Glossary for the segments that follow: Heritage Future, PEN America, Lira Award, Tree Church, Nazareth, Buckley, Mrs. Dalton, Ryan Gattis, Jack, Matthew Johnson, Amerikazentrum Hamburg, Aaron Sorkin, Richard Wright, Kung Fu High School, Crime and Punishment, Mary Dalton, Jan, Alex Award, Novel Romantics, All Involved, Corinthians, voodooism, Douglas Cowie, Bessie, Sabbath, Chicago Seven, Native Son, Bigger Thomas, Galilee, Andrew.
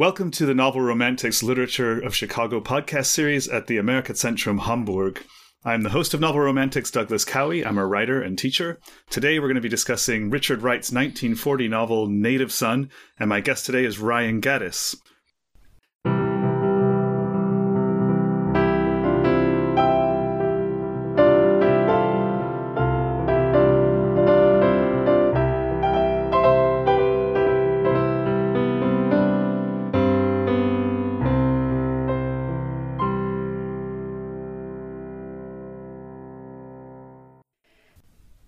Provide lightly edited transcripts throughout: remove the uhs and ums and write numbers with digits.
Welcome to the Novel Romantics Literature of Chicago podcast series at the Amerikazentrum Hamburg. I'm the host of Novel Romantics, Douglas Cowie. I'm a writer and teacher. Today we're going to be discussing Richard Wright's 1940 novel, Native Son, and my guest today is Ryan Gattis.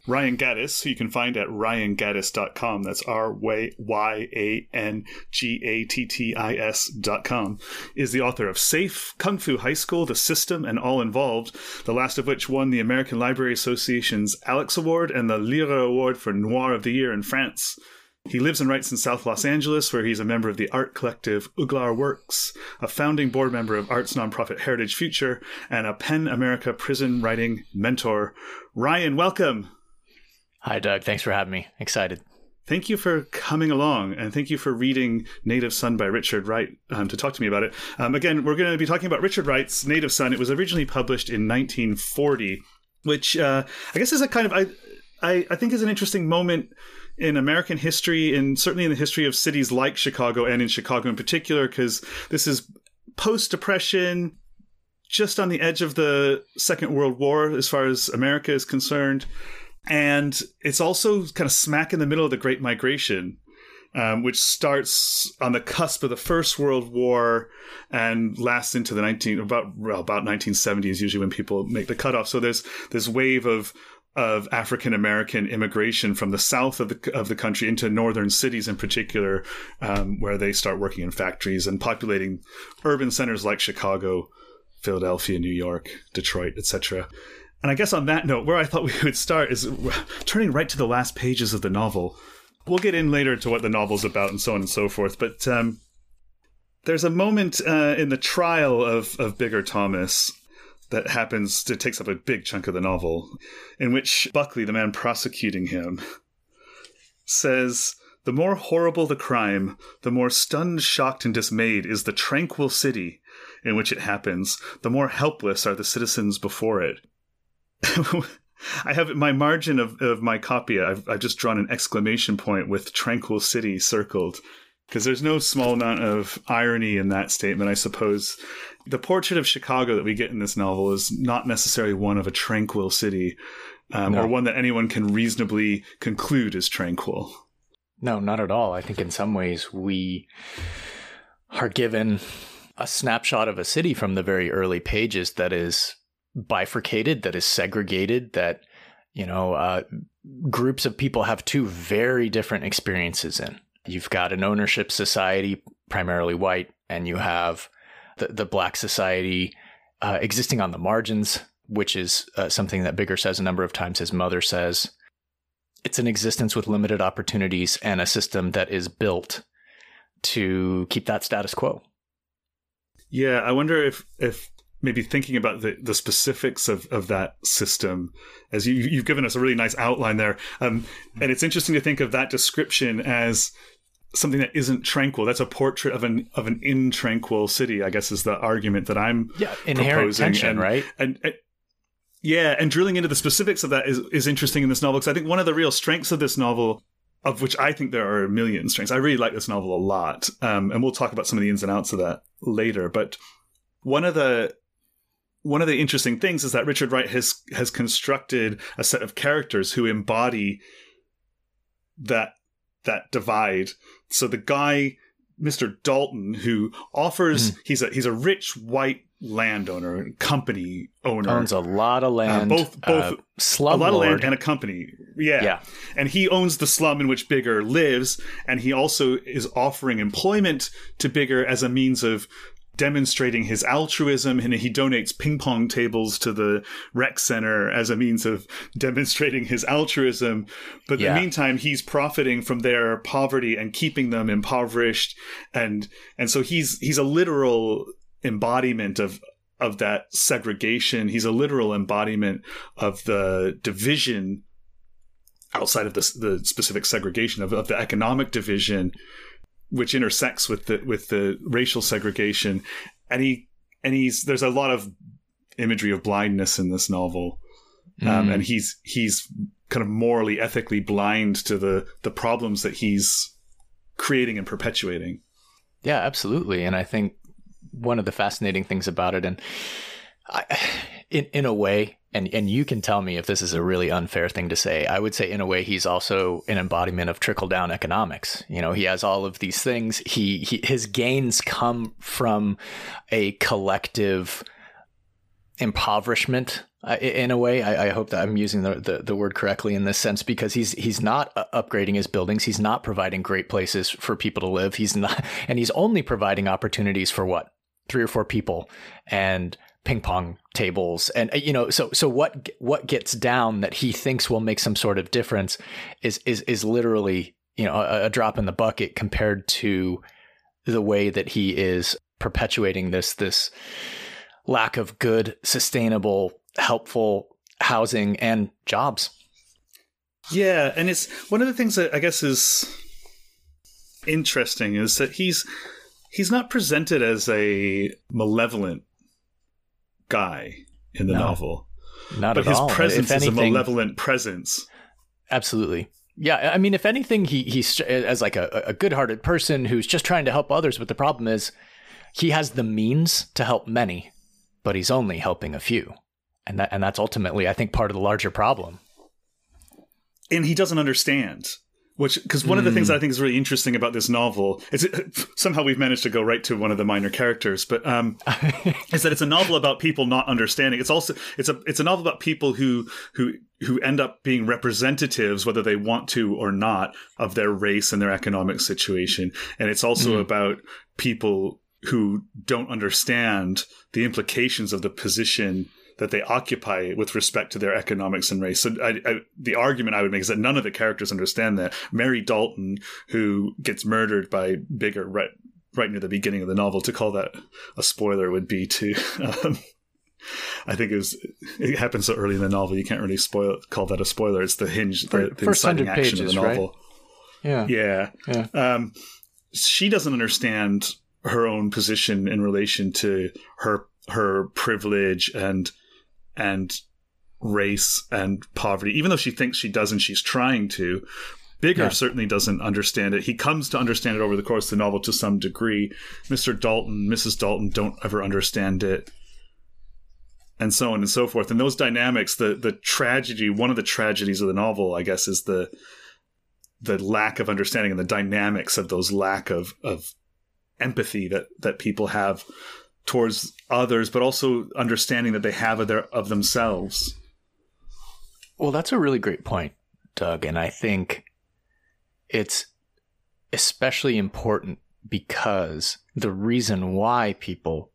Ryan Gattis, who you can find at ryangattis.com. That's ryangattis.com, is the author of Safe, Kung Fu High School, The System, and All Involved, the last of which won the American Library Association's Alex Award and the Lira Award for Noir of the Year in France. He lives and writes in South Los Angeles, where he's a member of the art collective Uglar Works, a founding board member of arts nonprofit Heritage Future, and a PEN America prison writing mentor. Ryan, welcome. Hi, Doug. Thanks for having me. Excited. Thank you for coming along, and thank you for reading Native Son by Richard Wright to talk to me about it. Again, we're going to be talking about Richard Wright's Native Son. It was originally published in 1940, which I guess is a kind of, I think is an interesting moment in American history, and certainly in the history of cities like Chicago, and in Chicago in particular, because this is post-Depression, just on the edge of the Second World War as far as America is concerned. And it's also kind of smack in the middle of the Great Migration, which starts on the cusp of the First World War and lasts into the about 1970 is usually when people make the cutoff. So there's this wave of African American immigration from the south of the country into northern cities in particular, where they start working in factories and populating urban centers like Chicago, Philadelphia, New York, Detroit, etc. And I guess on that note, where I thought we would start is turning right to the last pages of the novel. We'll get in later to what the novel's about and so on and so forth. But there's a moment in the trial of Bigger Thomas that happens that takes up a big chunk of the novel, in which Buckley, the man prosecuting him, says, "The more horrible the crime, the more stunned, shocked, and dismayed is the tranquil city in which it happens. The more helpless are the citizens before it." I have my margin of my copy. I've just drawn an exclamation point with tranquil city circled, because there's no small amount of irony in that statement, I suppose. The portrait of Chicago that we get in this novel is not necessarily one of a tranquil city, or one that anyone can reasonably conclude is tranquil. No, not at all. I think in some ways we are given a snapshot of a city from the very early pages that is bifurcated, that is segregated, that, you know, groups of people have two very different experiences in. You've got an ownership society, primarily white, and you have the black society existing on the margins, which is something that Bigger says a number of times. His mother says it's an existence with limited opportunities and a system that is built to keep that status quo. Yeah, I wonder if maybe thinking about the specifics of that system, as you've given us a really nice outline there. And it's interesting to think of that description as something that isn't tranquil. That's a portrait of an intranquil city, I guess, is the argument that I'm proposing. Tension, right? And drilling into the specifics of that is interesting in this novel, because I think one of the real strengths of this novel, of which I think there are a million strengths. I really like this novel a lot. And we'll talk about some of the ins and outs of that later. But one of the interesting things is that Richard Wright has constructed a set of characters who embody that divide. So the guy, Mr. Dalton, who offers he's a rich white landowner, company owner, owns a lot of land, both slum, a lot lord. Of land and a company, yeah, and he owns the slum in which Bigger lives, and he also is offering employment to Bigger as a means of demonstrating his altruism, and he donates ping pong tables to the rec center as a means of demonstrating his altruism. But in the meantime, he's profiting from their poverty and keeping them impoverished, and so he's a literal embodiment of that segregation. He's a literal embodiment of the division outside of the specific segregation of the economic division which intersects with the racial segregation. And he's there's a lot of imagery of blindness in this novel. And he's kind of morally, ethically blind to the problems that he's creating and perpetuating. Yeah, absolutely. And I think one of the fascinating things about it, and in a way, and you can tell me if this is a really unfair thing to say, I would say in a way, he's also an embodiment of trickle-down economics. You know, he has all of these things. His gains come from a collective impoverishment. In a way, I hope that I'm using the word correctly in this sense, because he's not upgrading his buildings. He's not providing great places for people to live. He's not, and he's only providing opportunities for what? 3 or 4 people and ping pong tables. And, you know, so what gets down that he thinks will make some sort of difference is literally, you know, a drop in the bucket compared to the way that he is perpetuating this lack of good, sustainable, helpful housing and jobs. Yeah. And it's one of the things that I guess is interesting is that he's not presented as a malevolent guy in the novel. Not at all. But his presence is a malevolent presence. Absolutely. Yeah. I mean, if anything, he's as like a good-hearted person who's just trying to help others. But the problem is he has the means to help many, but he's only helping a few. And that's ultimately, I think, part of the larger problem. And he doesn't understand, because one of the things I think is really interesting about this novel is somehow we've managed to go right to one of the minor characters, but is that it's a novel about people not understanding. It's also it's a novel about people who end up being representatives, whether they want to or not, of their race and their economic situation. And it's also about people who don't understand the implications of the position that they occupy with respect to their economics and race. So the argument I would make is that none of the characters understand that. Mary Dalton, who gets murdered by Bigger right near the beginning of the novel, to call that a spoiler would be to... I think it happens so early in the novel, you can't really call that a spoiler. It's the hinge, the inciting action pages, of the novel. Right? Yeah. She doesn't understand her own position in relation to her privilege and race and poverty, even though she thinks she does and she's trying to. Bigger certainly doesn't understand it. He comes to understand it over the course of the novel to some degree. Mr. Dalton, Mrs. Dalton don't ever understand it, and so on and so forth. And those dynamics, the tragedy, one of the tragedies of the novel, I guess, is the lack of understanding and the dynamics of those lack of empathy that people have towards others, but also understanding that they have of themselves. Well, that's a really great point, Doug. And I think it's especially important because the reason why people,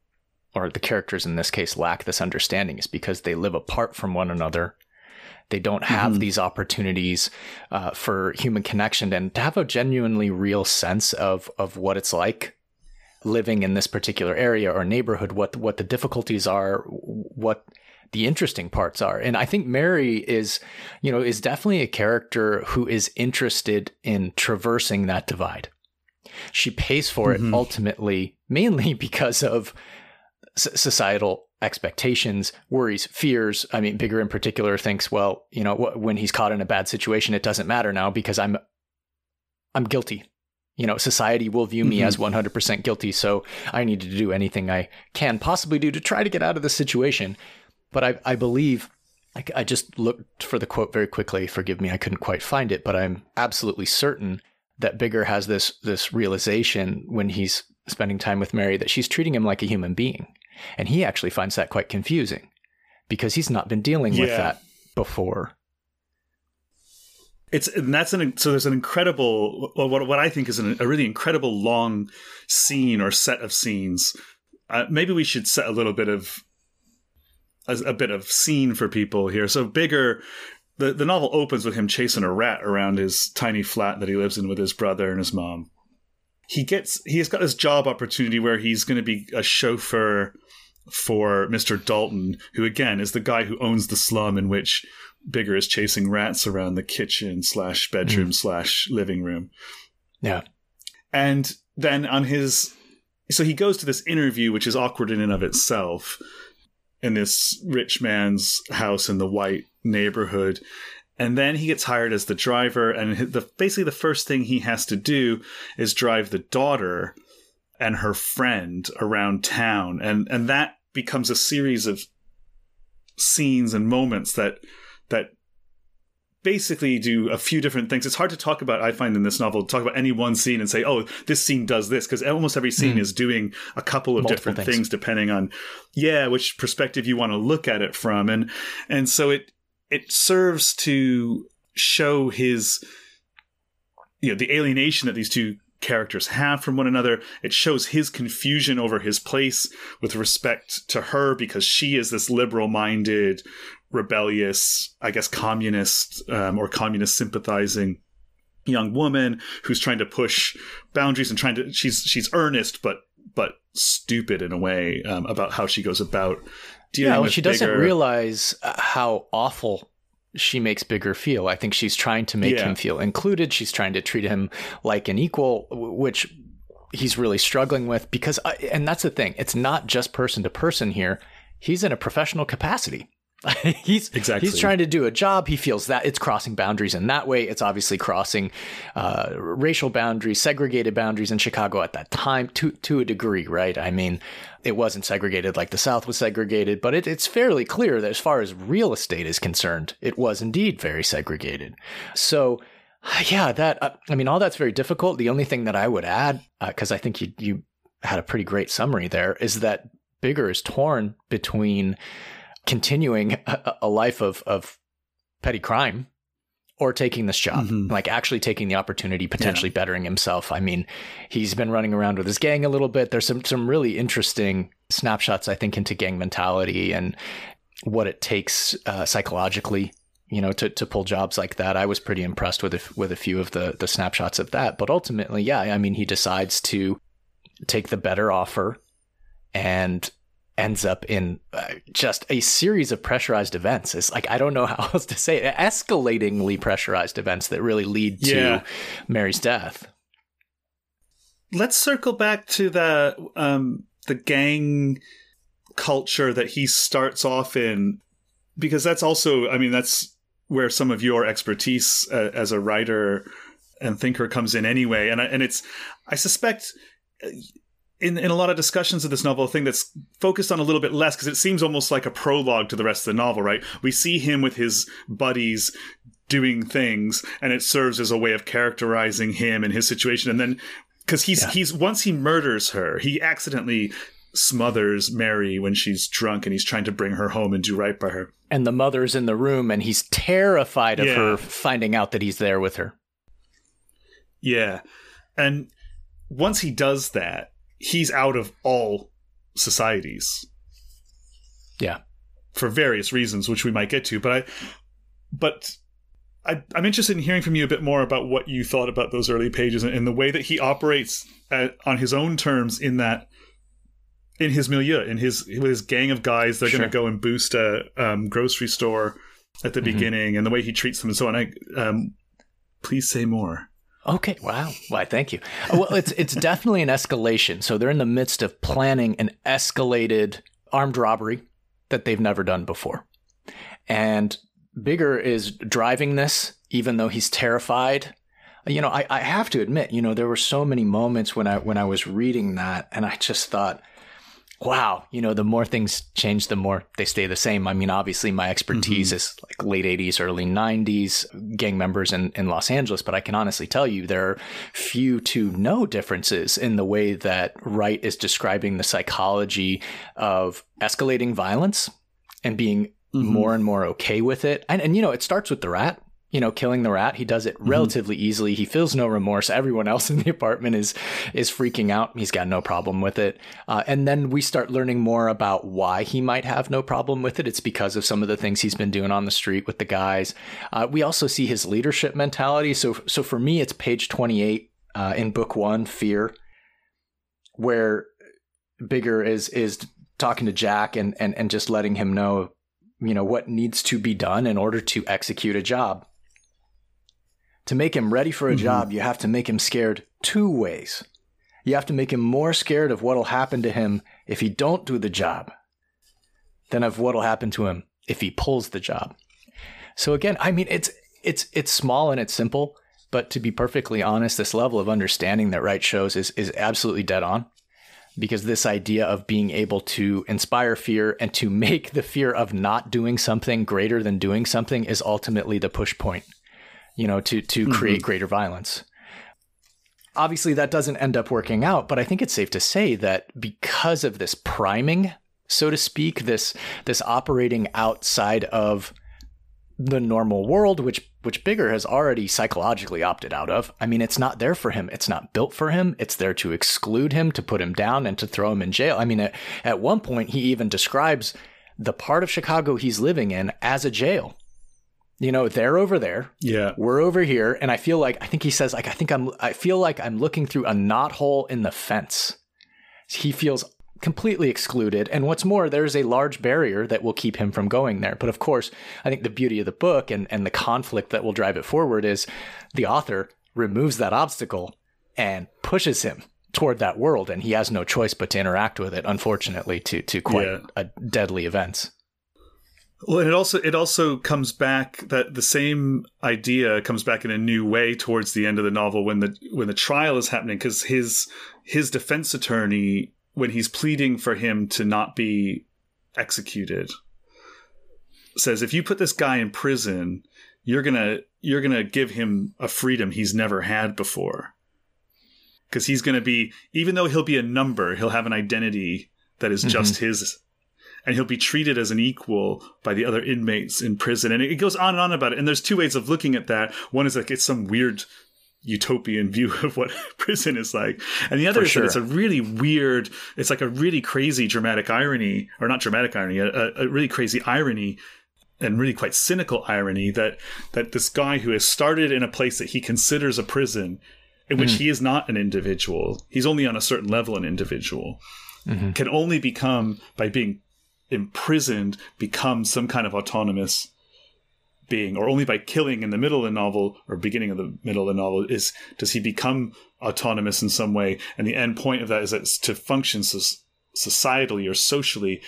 or the characters in this case, lack this understanding is because they live apart from one another. They don't have these opportunities for human connection and to have a genuinely real sense of what it's like living in this particular area or neighborhood, what the difficulties are, what the interesting parts are. And I think Mary is definitely a character who is interested in traversing that divide. She pays for it ultimately, mainly because of societal expectations, worries, fears. I mean, Bigger in particular thinks, well, you know, when he's caught in a bad situation, it doesn't matter now because I'm guilty. You know, society will view me as 100% guilty, so I need to do anything I can possibly do to try to get out of the situation. But I believe, I just looked for the quote very quickly. Forgive me, I couldn't quite find it, but I'm absolutely certain that Bigger has this realization when he's spending time with Mary that she's treating him like a human being. And he actually finds that quite confusing because he's not been dealing with that before. There's an incredible, what I think is a really incredible long scene or set of scenes. Maybe we should set a little bit of a bit of scene for people here. So Bigger, the novel opens with him chasing a rat around his tiny flat that he lives in with his brother and his mom. He's got this job opportunity where he's going to be a chauffeur for Mr. Dalton, who again is the guy who owns the slum in which Bigger is chasing rats around the kitchen /bedroom/living room. Yeah. And then on his... So he goes to this interview, which is awkward in and of itself, in this rich man's house in the white neighborhood. And then he gets hired as the driver. And basically the first thing he has to do is drive the daughter and her friend around town. And that becomes a series of scenes and moments that basically do a few different things. It's hard to talk about, I find, in this novel, talk about any one scene and say, oh, this scene does this, because almost every scene is doing a couple of Multiple different things depending on, which perspective you want to look at it from. And so it serves to show his, the alienation that these two characters have from one another. It shows his confusion over his place with respect to her, because she is this liberal-minded, rebellious, I guess, communist or communist sympathizing young woman who's trying to push boundaries and she's earnest but stupid in a way about how she goes about dealing with she doesn't realize how awful she makes Bigger feel. I think she's trying to make him feel included. She's trying to treat him like an equal, which he's really struggling with because, and that's the thing, it's not just person to person here. He's in a professional capacity. He's trying to do a job. He feels that it's crossing boundaries in that way. It's obviously crossing racial boundaries, segregated boundaries in Chicago at that time to a degree, right? I mean, it wasn't segregated like the South was segregated, but it's fairly clear that as far as real estate is concerned, it was indeed very segregated. So, all that's very difficult. The only thing that I would add, because I think you had a pretty great summary there, is that Bigger is torn between continuing a life of petty crime or taking this job, like actually taking the opportunity, potentially bettering himself. I mean, he's been running around with his gang a little bit. There's some really interesting snapshots, I think, into gang mentality and what it takes psychologically, to pull jobs like that. I was pretty impressed with a few of the snapshots of that. But ultimately, he decides to take the better offer and ends up in just a series of pressurized events. It's like, I don't know how else to say it. Escalatingly pressurized events that really lead to Mary's death. Let's circle back to the gang culture that he starts off in, because that's also, that's where some of your expertise as a writer and thinker comes in anyway. And it's, I suspect... In a lot of discussions of this novel, a thing that's focused on a little bit less, because it seems almost like a prologue to the rest of the novel, right? We see him with his buddies doing things, and it serves as a way of characterizing him and his situation. And then, because he's once he murders her, he accidentally smothers Mary when she's drunk, and he's trying to bring her home and do right by her. And the mother's in the room, and he's terrified of her finding out that he's there with her. Yeah. And once he does that, he's out of all societies. Yeah. For various reasons, which we might get to. But I'm interested in hearing from you a bit more about what you thought about those early pages and the way that he operates on his own terms in his milieu, with his gang of guys. They're going to go and boost a grocery store at the beginning, and the way he treats them and so on. Please say more. Okay. Wow. Why? Thank you. Well, it's definitely an escalation. So they're in the midst of planning an escalated armed robbery that they've never done before. And Bigger is driving this, even though he's terrified. I have to admit, there were so many moments when I was reading that and I just thought, wow, the more things change, the more they stay the same. I mean, obviously, my expertise is like late 80s, early 90s gang members in Los Angeles. But I can honestly tell you there are few to no differences in the way that Wright is describing the psychology of escalating violence and being more and more okay with it. And it starts with the rat. Killing the rat. He does it relatively easily. He feels no remorse. Everyone else in the apartment is freaking out. He's got no problem with it. And then we start learning more about why he might have no problem with it. It's because of some of the things he's been doing on the street with the guys. We also see his leadership mentality. So for me, it's page 28 in book one, Fear, where Bigger is talking to Jack and just letting him know, what needs to be done in order to execute a job. To make him ready for a job, you have to make him scared two ways. You have to make him more scared of what'll happen to him if he don't do the job than of what'll happen to him if he pulls the job. So again, I mean, it's small and it's simple, but to be perfectly honest, this level of understanding that Wright shows is absolutely dead on, because this idea of being able to inspire fear and to make the fear of not doing something greater than doing something is ultimately the push point, you know, to create greater violence. Obviously, that doesn't end up working out, but I think it's safe to say that because of this priming, so to speak, this operating outside of the normal world, which Bigger has already psychologically opted out of. I mean, it's not there for him. It's not built for him. It's there to exclude him, to put him down, and to throw him in jail. I mean, at one point, he even describes the part of Chicago he's living in as a jail. You know, they're over there. Yeah. We're over here. And I feel like, I think he says, like, I feel like I'm looking through a knothole in the fence. He feels completely excluded. And what's more, there's a large barrier that will keep him from going there. But of course, I think the beauty of the book and the conflict that will drive it forward is the author removes that obstacle and pushes him toward that world. And he has no choice but to interact with it, unfortunately, to quite a deadly events. Well, and it also comes back, that the same idea comes back in a new way towards the end of the novel when the trial is happening, because his defense attorney, when he's pleading for him to not be executed, says, if you put this guy in prison, you're gonna give him a freedom he's never had before, because he's gonna be, even though he'll be a number, he'll have an identity that is just his. And he'll be treated as an equal by the other inmates in prison. And it goes on and on about it. And there's two ways of looking at that. One is like it's some weird utopian view of what prison is like. And the other is that it's a really weird, it's like a really crazy dramatic irony, or not dramatic irony, a really crazy irony and really quite cynical irony that this guy who has started in a place that he considers a prison, in which he is not an individual, he's only on a certain level an individual, can only become by being imprisoned, becomes some kind of autonomous being, or only by killing in the middle of the novel or beginning of the middle of the novel does he become autonomous in some way. And the end point of that is that to function societally or socially,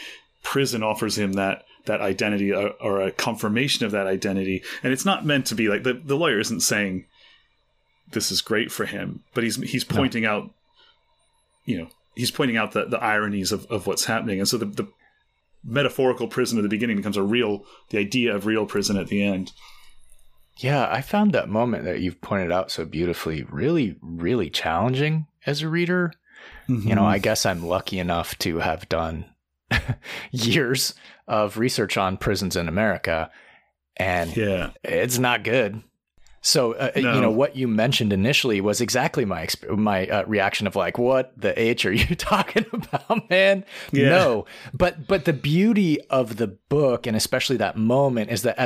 prison offers him that identity or a confirmation of that identity. And it's not meant to be like, the lawyer isn't saying this is great for him, but he's pointing out, you know, he's pointing out the ironies of what's happening. And so the metaphorical prison at the beginning becomes the idea of real prison at the end. Yeah, I found that moment that you've pointed out so beautifully really, really challenging as a reader. You know, I guess I'm lucky enough to have done years of research on prisons in America, and it's not good. So, you know, what you mentioned initially was exactly my reaction of like, what the H are you talking about, man? Yeah. No. But the beauty of the book, and especially that moment, is that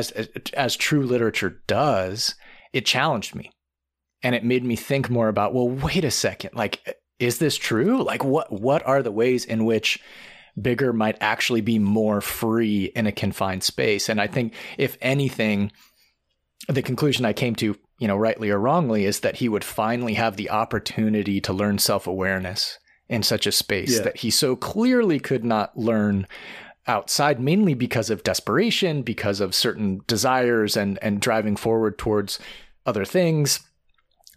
as true literature does, it challenged me, and it made me think more about, well, wait a second, like, is this true? Like, what are the ways in which Bigger might actually be more free in a confined space? And I think, if anything, the conclusion I came to, you know, rightly or wrongly, is that he would finally have the opportunity to learn self-awareness in such a space that he so clearly could not learn outside, mainly because of desperation, because of certain desires and driving forward towards other things.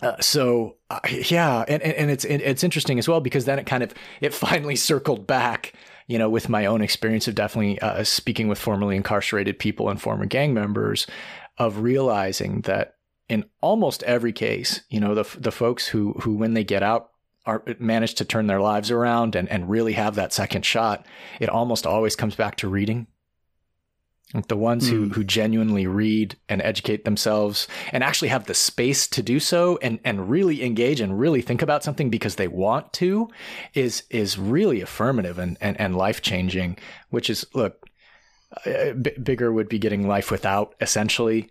And it's interesting as well, because then it finally circled back, you know, with my own experience of definitely speaking with formerly incarcerated people and former gang members, of realizing that in almost every case, you know, the folks who when they get out manage to turn their lives around and really have that second shot, it almost always comes back to reading. Like the ones who genuinely read and educate themselves and actually have the space to do so and really engage and really think about something because they want to is really affirmative and life-changing, which is, look, Bigger would be getting life without, essentially.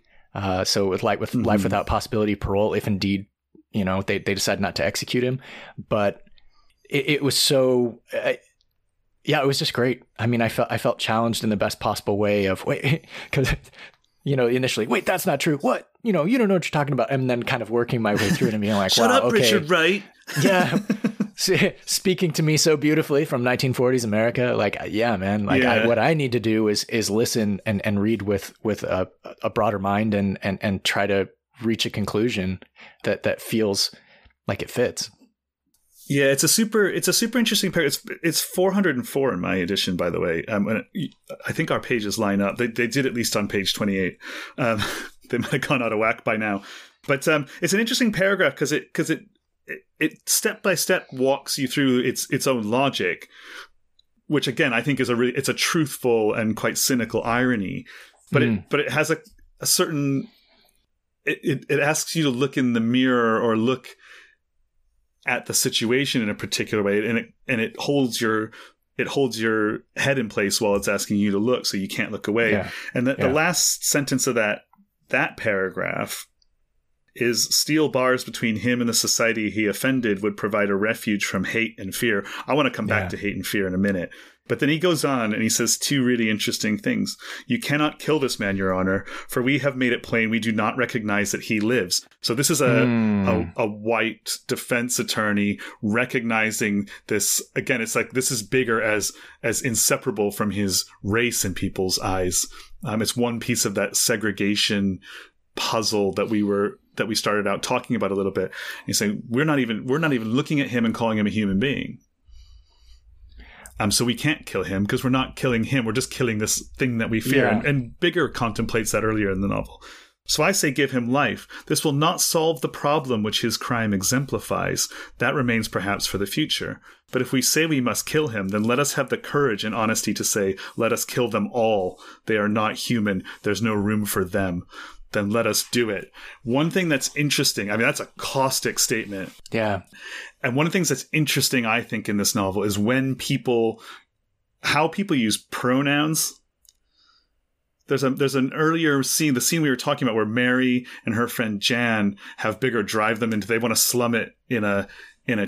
So with life without possibility of parole, if indeed, you know, they decide not to execute him. But it was so, it was just great. I mean, I felt challenged in the best possible way of, wait, because you know, initially, wait, that's not true. What? You know, you don't know what you're talking about. And then kind of working my way through it and being like, shut wow, up, okay. Richard Wright. Yeah. Speaking to me so beautifully from 1940s America. Like, yeah, man, like what I need to do is listen and read with a broader mind and try to reach a conclusion that feels like it fits. Yeah, it's a super interesting paragraph. It's 404 in my edition, by the way. I think our pages line up. They did at least on page 28. They might have gone out of whack by now, but it's an interesting paragraph because it step by step walks you through its own logic, which again I think is a truthful and quite cynical irony, but it has a certain it asks you to look in the mirror or look at the situation in a particular way, and it holds your head in place while it's asking you to look, so you can't look away. Yeah. And the last sentence of that paragraph is, steel bars between him and the society he offended would provide a refuge from hate and fear. I want to come back to hate and fear in a minute. But then he goes on and he says two really interesting things. You cannot kill this man, Your Honor, for we have made it plain we do not recognize that he lives. So this is a white defense attorney recognizing this. Again, it's like this is bigger as inseparable from his race in people's eyes. It's one piece of that segregation puzzle that we started out talking about a little bit. You say we're not even looking at him and calling him a human being. So we can't kill him because we're not killing him. We're just killing this thing that we fear. Yeah. And Bigger contemplates that earlier in the novel. So I say give him life. This will not solve the problem which his crime exemplifies. That remains perhaps for the future. But if we say we must kill him, then let us have the courage and honesty to say, let us kill them all. They are not human. There's no room for them. Then let us do it. One thing that's interesting, I mean, that's a caustic statement. Yeah. And one of the things that's interesting, I think, in this novel is how people use pronouns. There's an earlier scene, the scene we were talking about, where Mary and her friend Jan have Bigger drive them into, they want to slum it in a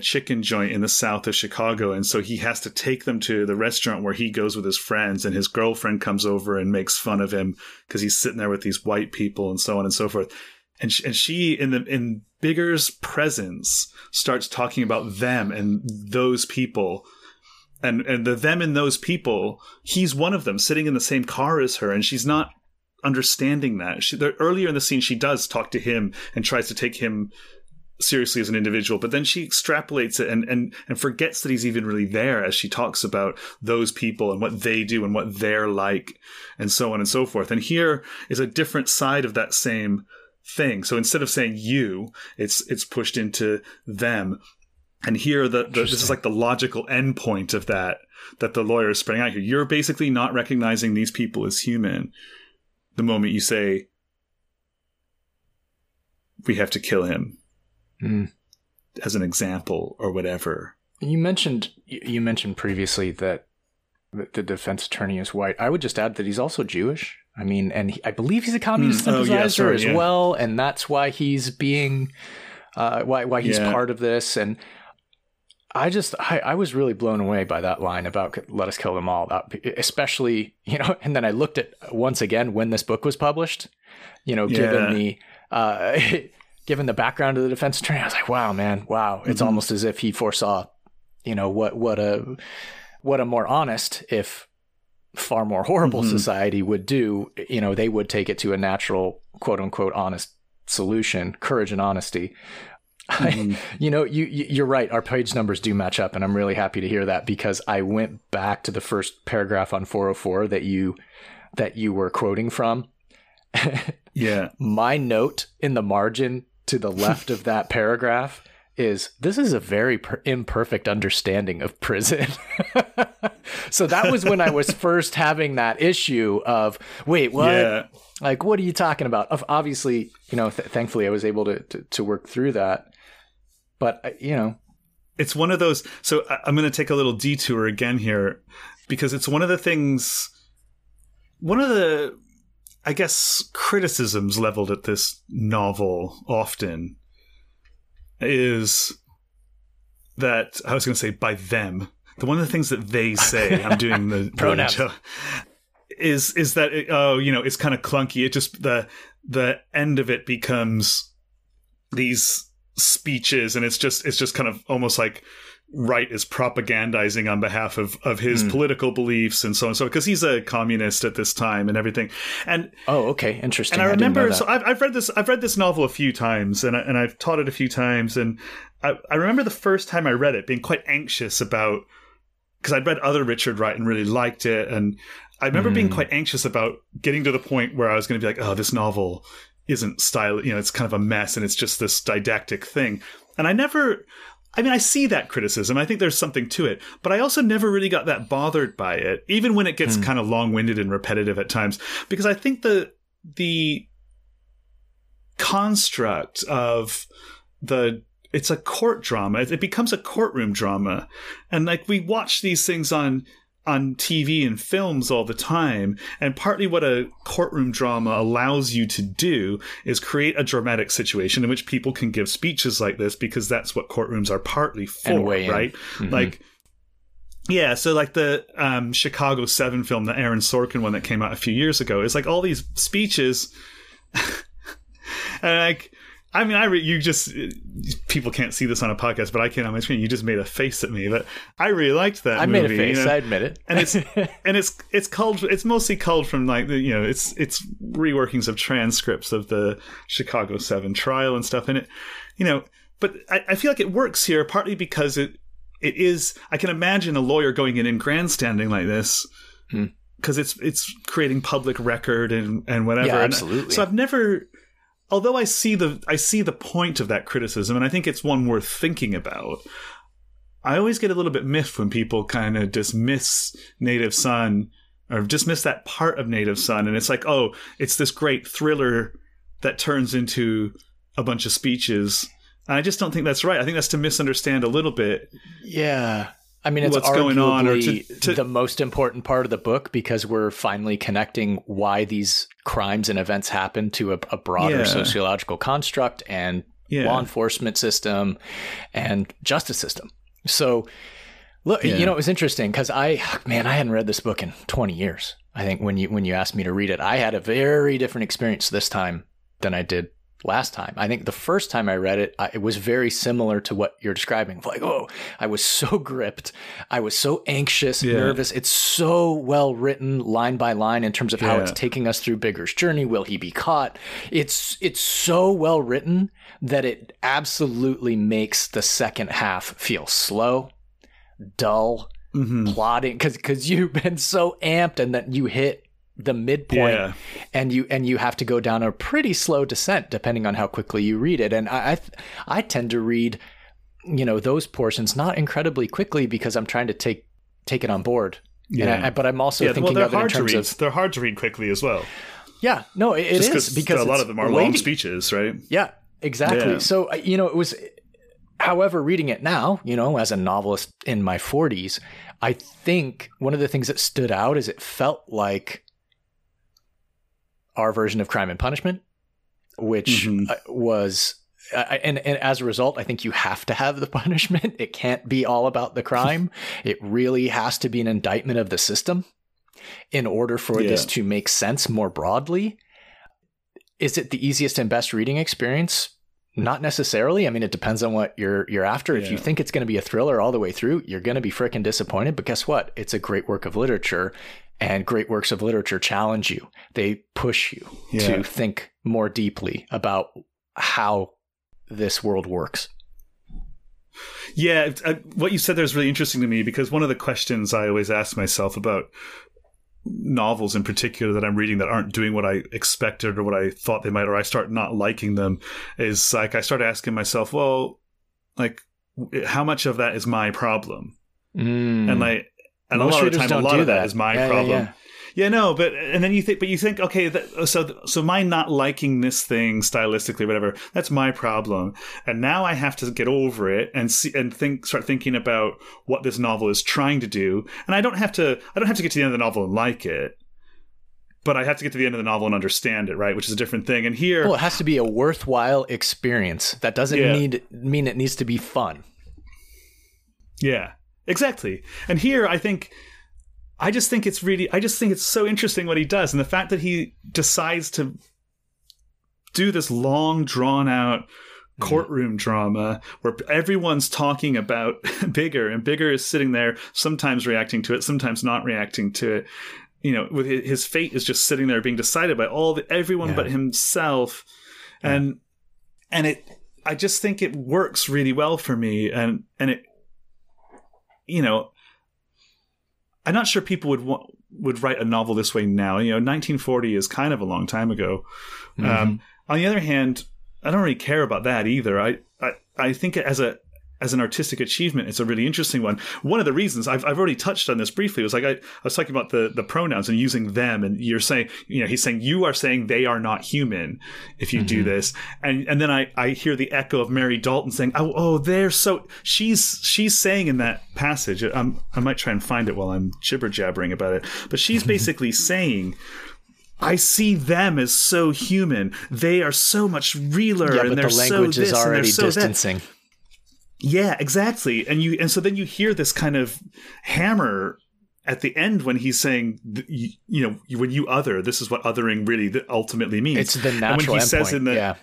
chicken joint in the south of Chicago. And so he has to take them to the restaurant where he goes with his friends, and his girlfriend comes over and makes fun of him because he's sitting there with these white people and so on and so forth. And she in Bigger's presence starts talking about them and those people, and the them and those people, he's one of them sitting in the same car as her, and she's not understanding that. Earlier in the scene, she does talk to him and tries to take him seriously as an individual, but then she extrapolates it and forgets that he's even really there as she talks about those people and what they do and what they're like and so on and so forth. And here is a different side of that same thing. So instead of saying you, it's pushed into them. And here this is like the logical endpoint of that the lawyer is spreading out here. You're basically not recognizing these people as human the moment you say we have to kill him. Mm. As an example or whatever. You mentioned previously that the defense attorney is white. I would just add that he's also Jewish. I mean, and I believe he's a communist sympathizer as well, and that's why he's being why he's part of this. And I was really blown away by that line about let us kill them all, especially, you know. And then I looked at once again when this book was published, you know, given the given the background of the defense attorney, I was like, wow, man, wow. It's almost as if he foresaw, you know, what a more honest, if far more horrible society would do. You know, they would take it to a natural, quote unquote, honest solution, courage and honesty. You know, you're right. Our page numbers do match up, and I'm really happy to hear that, because I went back to the first paragraph on 404 that you were quoting from. Yeah. My note in the margin to the left of that paragraph is, this is a very imperfect understanding of prison. So that was when I was first having that issue of, wait, what? Yeah. Like, what are you talking about? Obviously, you know, thankfully I was able to work through that. But, you know. It's one of those. So I'm going to take a little detour again here, because it's one of the I guess criticisms leveled at this novel often is that, I was going to say by them, the one of the things that they say, I'm doing the pronouns, is that it, it's kind of clunky. It just the end of it becomes these speeches, and it's just kind of almost like Wright is propagandizing on behalf of his political beliefs and so on and so, because he's a communist at this time and everything. And okay, interesting. And I remember, so I've read this novel a few times, and I've taught it a few times, and I remember the first time I read it being quite anxious about, because I'd read other Richard Wright and really liked it, and I remember being quite anxious about getting to the point where I was going to be like, oh, this novel isn't style, it's kind of a mess, and it's just this didactic thing. And I see that criticism. I think there's something to it, but I also never really got that bothered by it, even when it gets kind of long-winded and repetitive at times, because I think the construct of it's a court drama. It becomes a courtroom drama, and like we watch these things on TV and films all the time. And partly what a courtroom drama allows you to do is create a dramatic situation in which people can give speeches like this, because that's what courtrooms are partly for, right? Mm-hmm. Like, yeah. So like the Chicago 7 film, the Aaron Sorkin one that came out a few years ago, it's like all these speeches and like, I mean, you just, people can't see this on a podcast, but I can on my screen. You just made a face at me, but I really liked that movie. I made a face, I admit it. And it's mostly culled from like, it's reworkings of transcripts of the Chicago 7 trial and stuff in it, but I feel like it works here partly because it is, I can imagine a lawyer going in grandstanding like this because it's creating public record and whatever. Yeah, absolutely. And so I've never... Although I see the point of that criticism, and I think it's one worth thinking about, I always get a little bit miffed when people kind of dismiss Native Son or dismiss that part of Native Son, and it's like, oh, it's this great thriller that turns into a bunch of speeches. And I just don't think that's right. I think that's to misunderstand a little bit. Yeah. I mean, it's what's going on, or to the most important part of the book, because we're finally connecting why these crimes and events happen to a broader sociological construct and law enforcement system and justice system. So, look, it was interesting because I hadn't read this book in 20 years. I think when you asked me to read it, I had a very different experience this time than I did last time. I think the first time I read it, it was very similar to what you're describing. Like, oh, I was so gripped. I was so anxious, nervous. It's so well written line by line in terms of how it's taking us through Bigger's journey. Will he be caught? It's so well written that it absolutely makes the second half feel slow, dull, plodding, because you've been so amped, and then you hit the midpoint and you have to go down a pretty slow descent depending on how quickly you read it. And I tend to read, those portions not incredibly quickly because I'm trying to take it on board. Yeah. And but I'm also thinking of it in terms of... They're hard to read quickly as well. Yeah, no, it is because a lot of them are long speeches, right? Yeah, exactly. Yeah. So, it was... However, reading it now, as a novelist in my 40s, I think one of the things that stood out is it felt like our version of Crime and Punishment, which was, and as a result, I think you have to have the punishment. It can't be all about the crime. It really has to be an indictment of the system in order for this to make sense more broadly. Is it the easiest and best reading experience? Not necessarily. I mean, it depends on what you're after. If you think it's going to be a thriller all the way through, you're going to be freaking disappointed. But guess what? It's a great work of literature. And great works of literature challenge you. They push you to think more deeply about how this world works. Yeah, what you said there is really interesting to me, because one of the questions I always ask myself about novels in particular that I'm reading that aren't doing what I expected or what I thought they might, or I start not liking them, is like I start asking myself, well, like, how much of that is my problem? And like... And most a lot of the time, a lot of that is my problem. Then you think, okay, so my not liking this thing stylistically, whatever, that's my problem. And now I have to get over it and start thinking about what this novel is trying to do. And I don't have to get to the end of the novel and like it, but I have to get to the end of the novel and understand it, right? Which is a different thing. And here, it has to be a worthwhile experience. That doesn't mean it needs to be fun. Yeah. Exactly. And here, I think I just think it's really, I just think it's so interesting what he does. And the fact that he decides to do this long, drawn out courtroom drama where everyone's talking about Bigger, and Bigger is sitting there, sometimes reacting to it, sometimes not reacting to it. You know, with his fate is just sitting there being decided by all the, everyone but himself. And it, I just think it works really well for me. And it, you know, I'm not sure people would write a novel this way now. You know, 1940 is kind of a long time ago. On the other hand, I don't really care about that either. I think as an artistic achievement, it's a really interesting one. One of the reasons I've already touched on this briefly was like I was talking about the pronouns and using them, and you're saying, you know, he's saying you are saying they are not human if you do this, and then I hear the echo of Mary Dalton saying oh they're so she's saying in that passage, I might try and find it while I'm jibber jabbering about it, but she's basically saying, I see them as so human. They are so much realer, and they're the language so this, is already and they're so distancing. That. Yeah, exactly. And so then you hear this kind of hammer at the end when he's saying, you know, when you other, this is what othering really ultimately means. It's the natural. And when he says in the,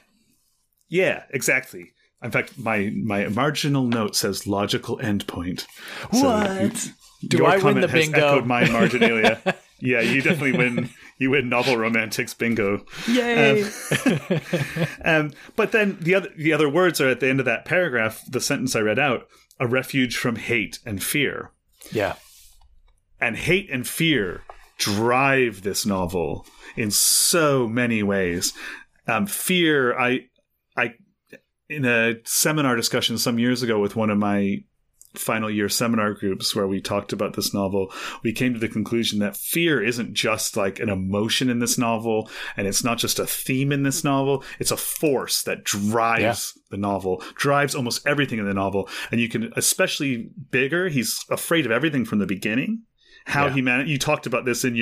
yeah, exactly. In fact, my marginal note says logical endpoint. So what? Do I win the bingo? Has echoed my marginalia. Yeah, you definitely win. You win Novel Romantics bingo. Yay! But then the other words are at the end of that paragraph. The sentence I read out: a refuge from hate and fear. Yeah. And hate and fear drive this novel in so many ways. Fear. I in a seminar discussion some years ago with one of my final year seminar groups where we talked about this novel, we came to the conclusion that fear isn't just like an emotion in this novel, and it's not just a theme in this novel, it's a force that drives the novel, drives almost everything in the novel. And you can, especially Bigger, he's afraid of everything from the beginning. How he managed, you talked about this in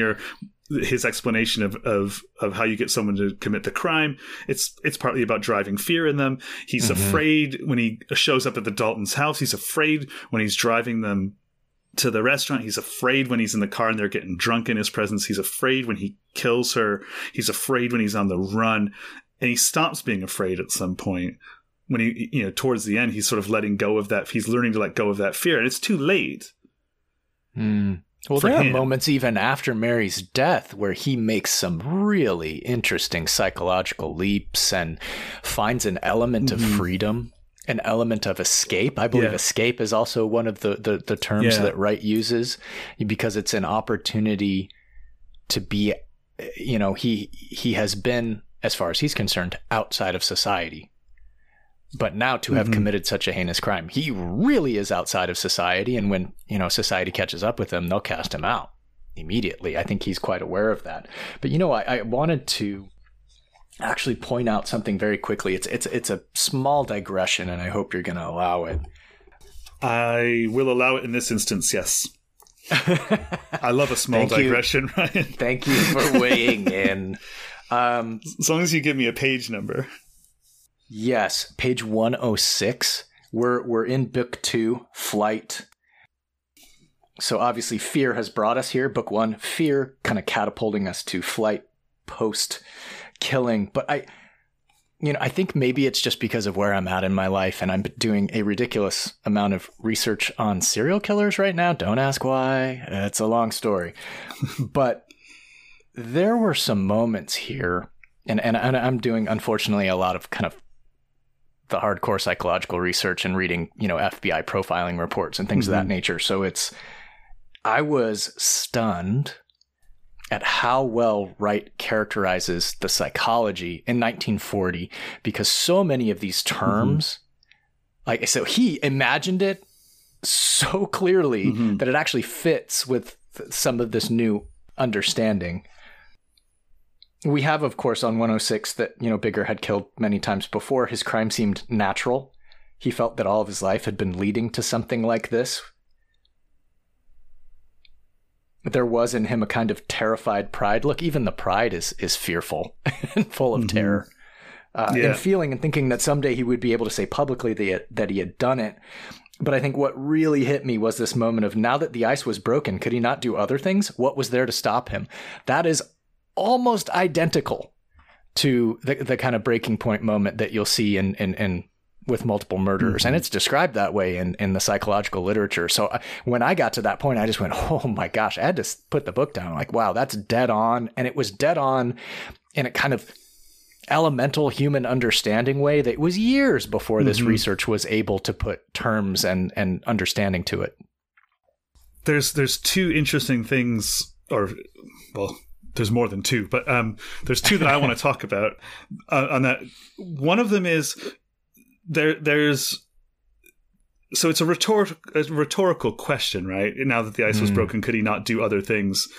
his explanation of how you get someone to commit the crime. It's partly about driving fear in them. He's afraid when he shows up at the Dalton's house. He's afraid when he's driving them to the restaurant. He's afraid when he's in the car and they're getting drunk in his presence. He's afraid when he kills her. He's afraid when he's on the run. And he stops being afraid at some point when he, you know, towards the end, he's sort of letting go of that. He's learning to let go of that fear, and it's too late. Well, there are moments even after Mary's death where he makes some really interesting psychological leaps and finds an element of freedom, an element of escape. I believe escape is also one of the terms that Wright uses, because it's an opportunity to be, you know, he has been, as far as he's concerned, outside of society. But now to have committed such a heinous crime, he really is outside of society. And when, you know, society catches up with him, they'll cast him out immediately. I think he's quite aware of that. But, you know, I wanted to actually point out something very quickly. It's a small digression, and I hope you're going to allow it. I will allow it in this instance, yes. I love a small digression, Ryan. Thank you for weighing in. As long as you give me a page number. Yes, page 106. We're in book 2, Flight. So obviously fear has brought us here. Book 1, fear kind of catapulting us to flight post killing. But I think maybe it's just because of where I'm at in my life, and I'm doing a ridiculous amount of research on serial killers right now. Don't ask why. It's a long story. But there were some moments here, and I'm doing, unfortunately, a lot of kind of the hardcore psychological research and reading, you know, FBI profiling reports and things of that nature. So I was stunned at how well Wright characterizes the psychology in 1940, because so many of these terms, like, so he imagined it so clearly that it actually fits with some of this new understanding. We have, of course, on 106 that, you know, Bigger had killed many times before. His crime seemed natural. He felt that all of his life had been leading to something like this. There was in him a kind of terrified pride. Look, even the pride is fearful and full of terror. And feeling and thinking that someday he would be able to say publicly that he had done it. But I think what really hit me was this moment of, now that the ice was broken, could he not do other things? What was there to stop him? That is almost identical to the kind of breaking point moment that you'll see in with multiple murderers. Mm-hmm. And it's described that way in the psychological literature. So when I got to that point, I just went, oh my gosh, I had to put the book down. I'm like, wow, that's dead on. And it was dead on in a kind of elemental human understanding way that was years before mm-hmm. this research was able to put terms and understanding to it. There's two interesting things, or well, there's more than two, but there's two that I want to talk about on that. One of them is so it's a rhetorical question, right? Now that the ice was broken, could he not do other things?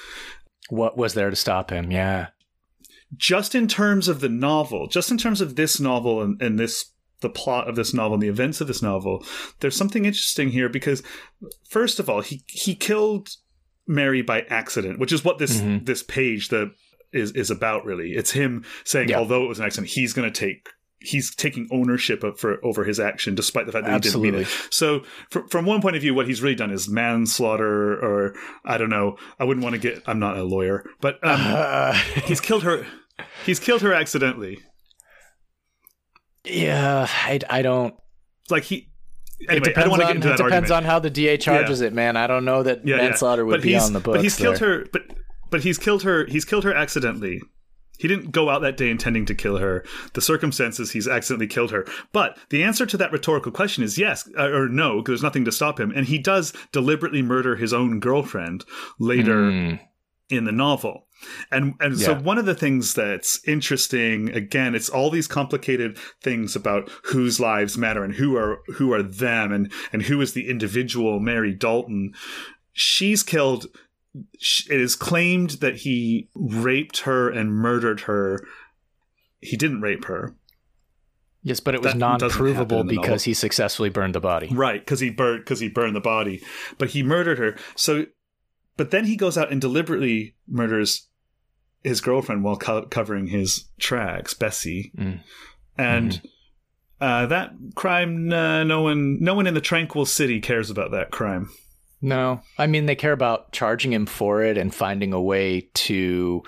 What was there to stop him? Yeah. Just in terms of the novel, just in terms of this novel and this, the plot of this novel and the events of this novel, there's something interesting here because, first of all, he killed Mary by accident, which is what this mm-hmm. this page that is about, really. It's him saying, yeah. although it was an accident, he's taking ownership over his action, despite the fact that Absolutely. He didn't mean it. So from one point of view, what he's really done is manslaughter, or I don't know. I wouldn't want to get, I'm not a lawyer, but he's killed her. He's killed her accidentally. Yeah. I don't like he, anyway, I don't want to get into that argument. It depends on how the DA charges yeah. it, man. I don't know that manslaughter would be on the books. But he's killed her, but he's killed her accidentally. He didn't go out that day intending to kill her. The circumstances, he's accidentally killed her. But the answer to that rhetorical question is yes or no, because there's nothing to stop him. And he does deliberately murder his own girlfriend later in the novel. And so one of the things that's interesting, again, it's all these complicated things about whose lives matter and who are them and who is the individual Mary Dalton. She's killed... It is claimed that he raped her and murdered her. He didn't rape her. Yes, but it was non-provable because he successfully burned the body. Right, because he burned the body. But he murdered her. So, but then he goes out and deliberately murders his girlfriend while covering his tracks, Bessie. And that crime, no one in the tranquil city cares about that crime. No, I mean, they care about charging him for it and finding a way to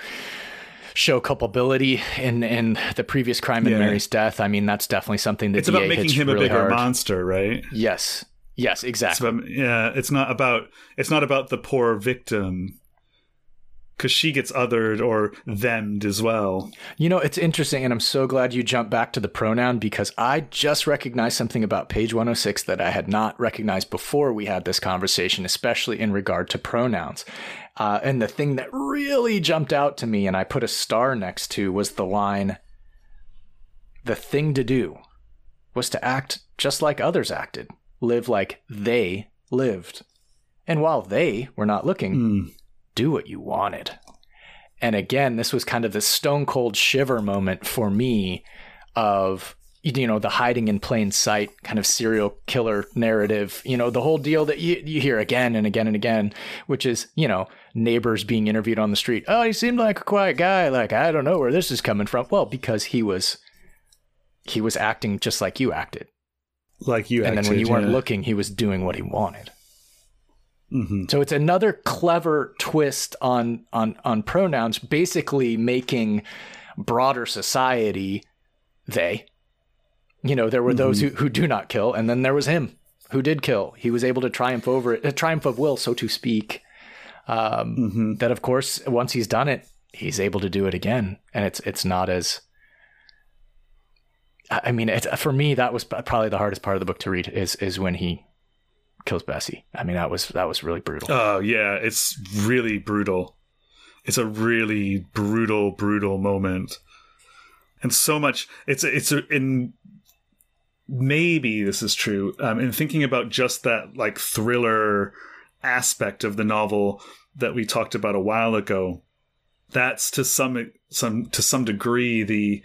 show culpability in the previous crime and Mary's death. I mean, that's definitely something that it's about making him really a bigger monster, right? Yes, exactly. It's about, it's not about the poor victim. Because she gets othered or them'd as well. You know, it's interesting, and I'm so glad you jumped back to the pronoun, because I just recognized something about page 106 that I had not recognized before we had this conversation, especially in regard to pronouns. And the thing that really jumped out to me, and I put a star next to, was the line, "The thing to do was to act just like others acted, live like they lived. And while they were not looking... do what you wanted." And again, this was kind of the stone cold shiver moment for me of, you know, the hiding in plain sight kind of serial killer narrative, you know, the whole deal that you hear again and again and again, which is, you know, neighbors being interviewed on the street. "Oh, he seemed like a quiet guy. Like, I don't know where this is coming from." Well, because he was acting just like you acted. And then when you weren't looking, he was doing what he wanted. Mm-hmm. So it's another clever twist on pronouns, basically making broader society they. You know, there were those who do not kill, and then there was him who did kill. He was able to triumph over it, a triumph of will, so to speak. That, of course, once he's done it, he's able to do it again, and it's not as. I mean, for me, that was probably the hardest part of the book to read is when he kills Bessie. I mean, that was really brutal. Oh yeah, it's really brutal. It's a really brutal moment, and so much. In maybe this is true. In thinking about just that like thriller aspect of the novel that we talked about a while ago, that's to some degree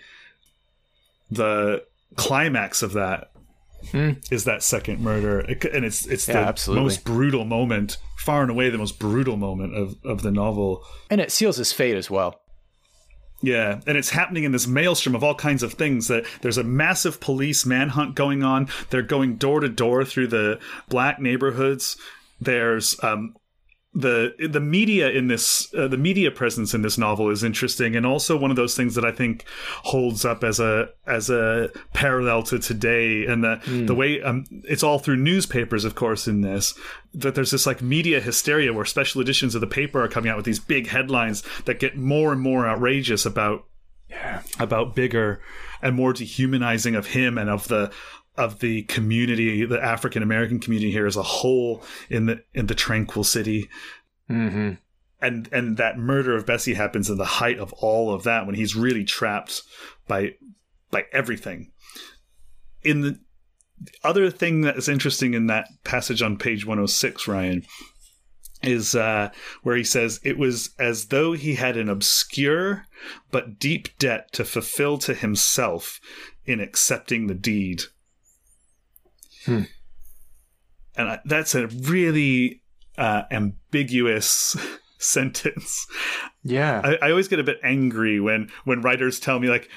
the climax of that. Is that second murder, and it's the most brutal moment, far and away the most brutal moment of the novel, and it seals his fate as well. Yeah, and it's happening in this maelstrom of all kinds of things. That there's a massive police manhunt going on. They're going door to door through the black neighborhoods. There's the media in this the media presence in this novel is interesting, and also one of those things that I think holds up as a parallel to today. And the way it's all through newspapers, of course, in this. That there's this like media hysteria where special editions of the paper are coming out with these big headlines that get more and more outrageous about Bigger and more dehumanizing of him and of the community, the African American community here as a whole in the tranquil city. Mm-hmm. And that murder of Bessie happens in the height of all of that when he's really trapped by everything. In the other thing that is interesting in that passage on page 106, Ryan, is where he says, "It was as though he had an obscure but deep debt to fulfill to himself in accepting the deed." Hmm. And that's a really ambiguous sentence. Yeah. I always get a bit angry when writers tell me, like,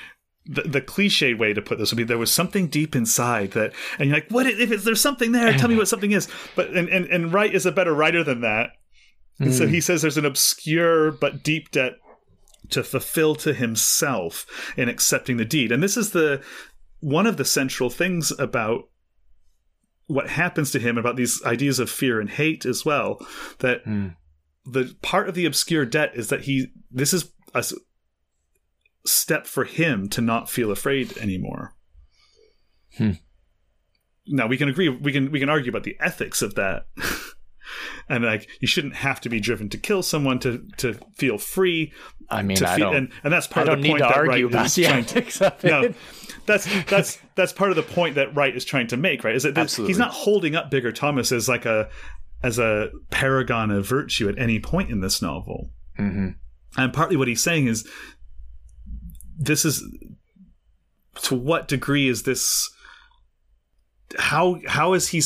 the cliche way to put this would be there was something deep inside that, and you're like, what if there's something there? Tell me what something is. But and Wright is a better writer than that. And so he says there's an obscure but deep debt to fulfill to himself in accepting the deed. And this is one of the central things about what happens to him, about these ideas of fear and hate as well, that the part of the obscure debt is that this is a step for him to not feel afraid anymore. Now we can agree, we can argue about the ethics of that. And like, you shouldn't have to be driven to kill someone to feel free. I mean, and that's part of the point that Wright is trying to. No, that's part of the point that Wright is trying to make. Right? Is that he's not holding up Bigger Thomas as like a paragon of virtue at any point in this novel. Mm-hmm. And partly what he's saying is, this is to what degree is this. How is he?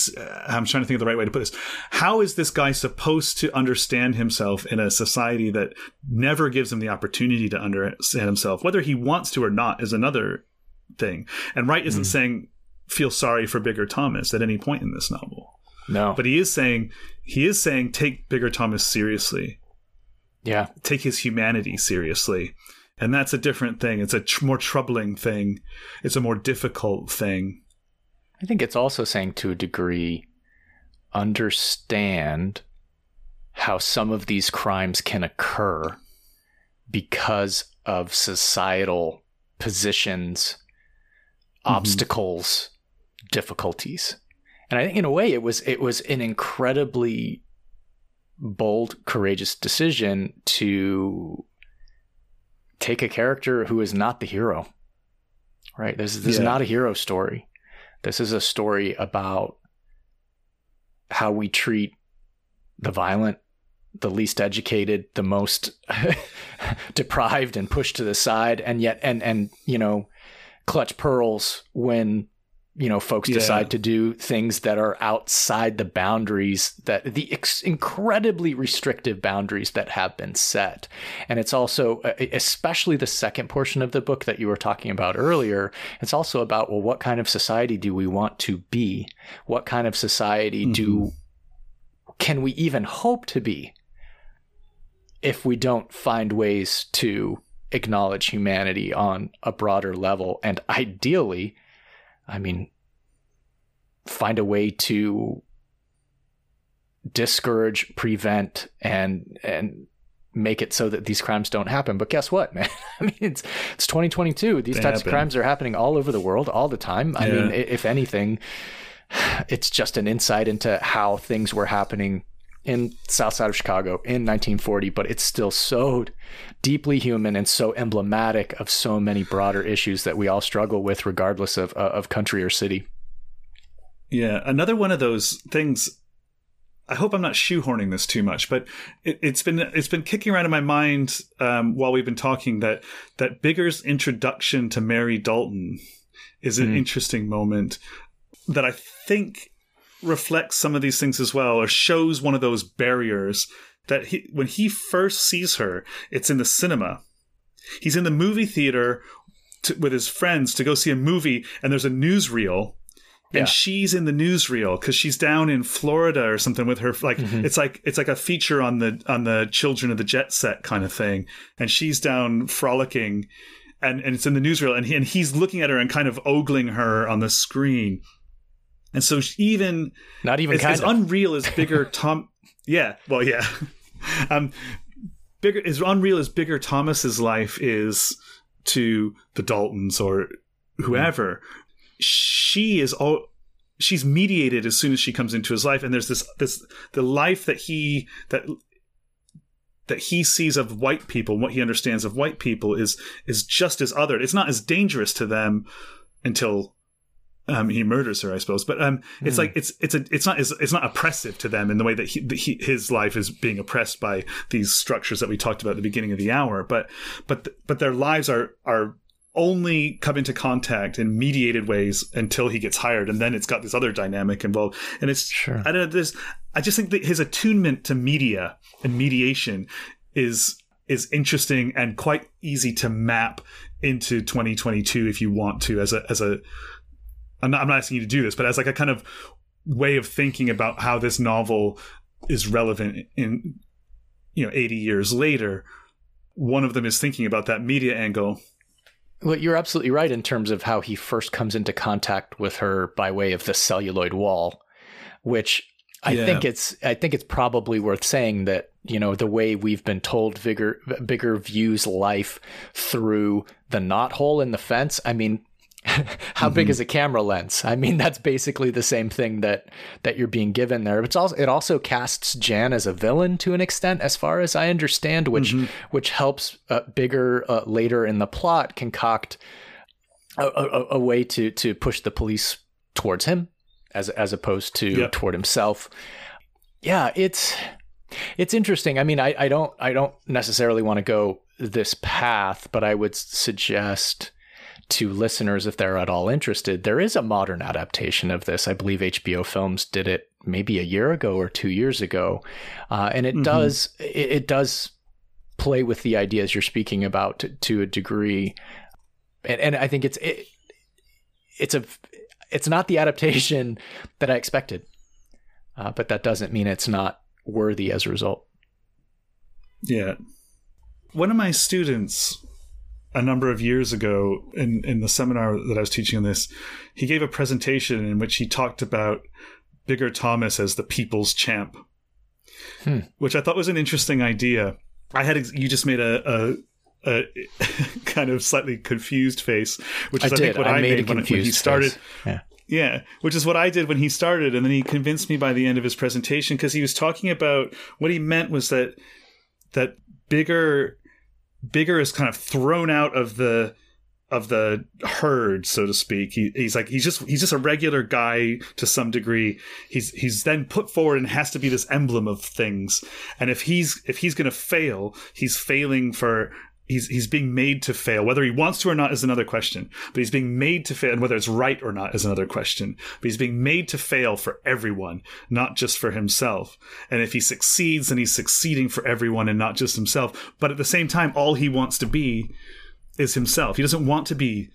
I'm trying to think of the right way to put this. How is this guy supposed to understand himself in a society that never gives him the opportunity to understand himself? Whether he wants to or not is another thing. And Wright isn't saying feel sorry for Bigger Thomas at any point in this novel. No, but he is saying take Bigger Thomas seriously. Yeah, take his humanity seriously, and that's a different thing. It's a more troubling thing. It's a more difficult thing. I think it's also saying, to a degree, understand how some of these crimes can occur because of societal positions, obstacles, difficulties. And I think in a way it was an incredibly bold, courageous decision to take a character who is not the hero, right? This is not a hero story. This is a story about how we treat the violent, the least educated, the most deprived and pushed to the side, and yet and clutch pearls when folks decide to do things that are outside the boundaries, that the incredibly restrictive boundaries that have been set. And it's also, especially the second portion of the book that you were talking about earlier, it's also about, well, what kind of society do we want to be? What kind of society can we even hope to be if we don't find ways to acknowledge humanity on a broader level? And ideally, I mean, find a way to discourage, prevent, and make it so that these crimes don't happen. But guess what, man? I mean, it's 2022. These types of crimes are happening all over the world all the time. I mean, if anything, it's just an insight into how things were happening in South Side of Chicago in 1940, but it's still so deeply human and so emblematic of so many broader issues that we all struggle with, regardless of country or city. Yeah, another one of those things. I hope I'm not shoehorning this too much, but it's been kicking around in my mind while we've been talking that Bigger's introduction to Mary Dalton is an interesting moment that I think reflects some of these things as well, or shows one of those barriers that when he first sees her, it's in the cinema. He's in the movie theater with his friends to go see a movie, and there's a newsreel. And she's in the newsreel because she's down in Florida or something with her. Like it's like a feature on the Children of the Jet Set kind of thing. And she's down frolicking, and it's in the newsreel. And he's looking at her and kind of ogling her on the screen. And so as unreal as Bigger Tom. Yeah, well, yeah. As unreal as Bigger Thomas's life is to the Daltons or whoever. She's mediated as soon as she comes into his life, and there's the life that he sees of white people, what he understands of white people is just as othered. It's not as dangerous to them until he murders her, I suppose. But it's not oppressive to them in the way that his life is being oppressed by these structures that we talked about at the beginning of the hour. But their lives are only come into contact in mediated ways until he gets hired, and then it's got this other dynamic involved. And it's sure. I don't know. I just think that his attunement to media and mediation is interesting and quite easy to map into 2022 if you want to. As a, I'm not asking you to do this, but as like a kind of way of thinking about how this novel is relevant in 80 years later. One of them is thinking about that media angle. Well, you're absolutely right in terms of how he first comes into contact with her by way of the celluloid wall, which I think it's probably worth saying that, the way we've been told Bigger views life through the knothole in the fence. I mean, how big is a camera lens? I mean, that's basically the same thing that you're being given there. It also casts Jan as a villain to an extent, as far as I understand, which helps Bigger later in the plot concoct a way to push the police towards him as opposed to toward himself. Yeah, it's interesting. I mean, I don't necessarily want to go this path, but I would suggest to listeners, if they're at all interested, there is a modern adaptation of this. I believe HBO Films did it maybe a year ago or 2 years ago. And it does play with the ideas you're speaking about to a degree. And I think it's not the adaptation that I expected, but that doesn't mean it's not worthy as a result. Yeah. One of my students, a number of years ago in the seminar that I was teaching on this, he gave a presentation in which he talked about Bigger Thomas as the people's champ, which I thought was an interesting idea. You just made a kind of slightly confused face, which is I think what I made when he started. Yeah, which is what I did when he started. And then he convinced me by the end of his presentation, because he was talking about what he meant was that Bigger is kind of thrown out of the herd, so to speak. He's just a regular guy to some degree. He's then put forward and has to be this emblem of things. And if he's going to fail, he's being made to fail. Whether he wants to or not is another question, but he's being made to fail, and whether it's right or not is another question, but he's being made to fail for everyone, not just for himself. And if he succeeds, then he's succeeding for everyone and not just himself. But at the same time, all he wants to be is himself. He doesn't want to be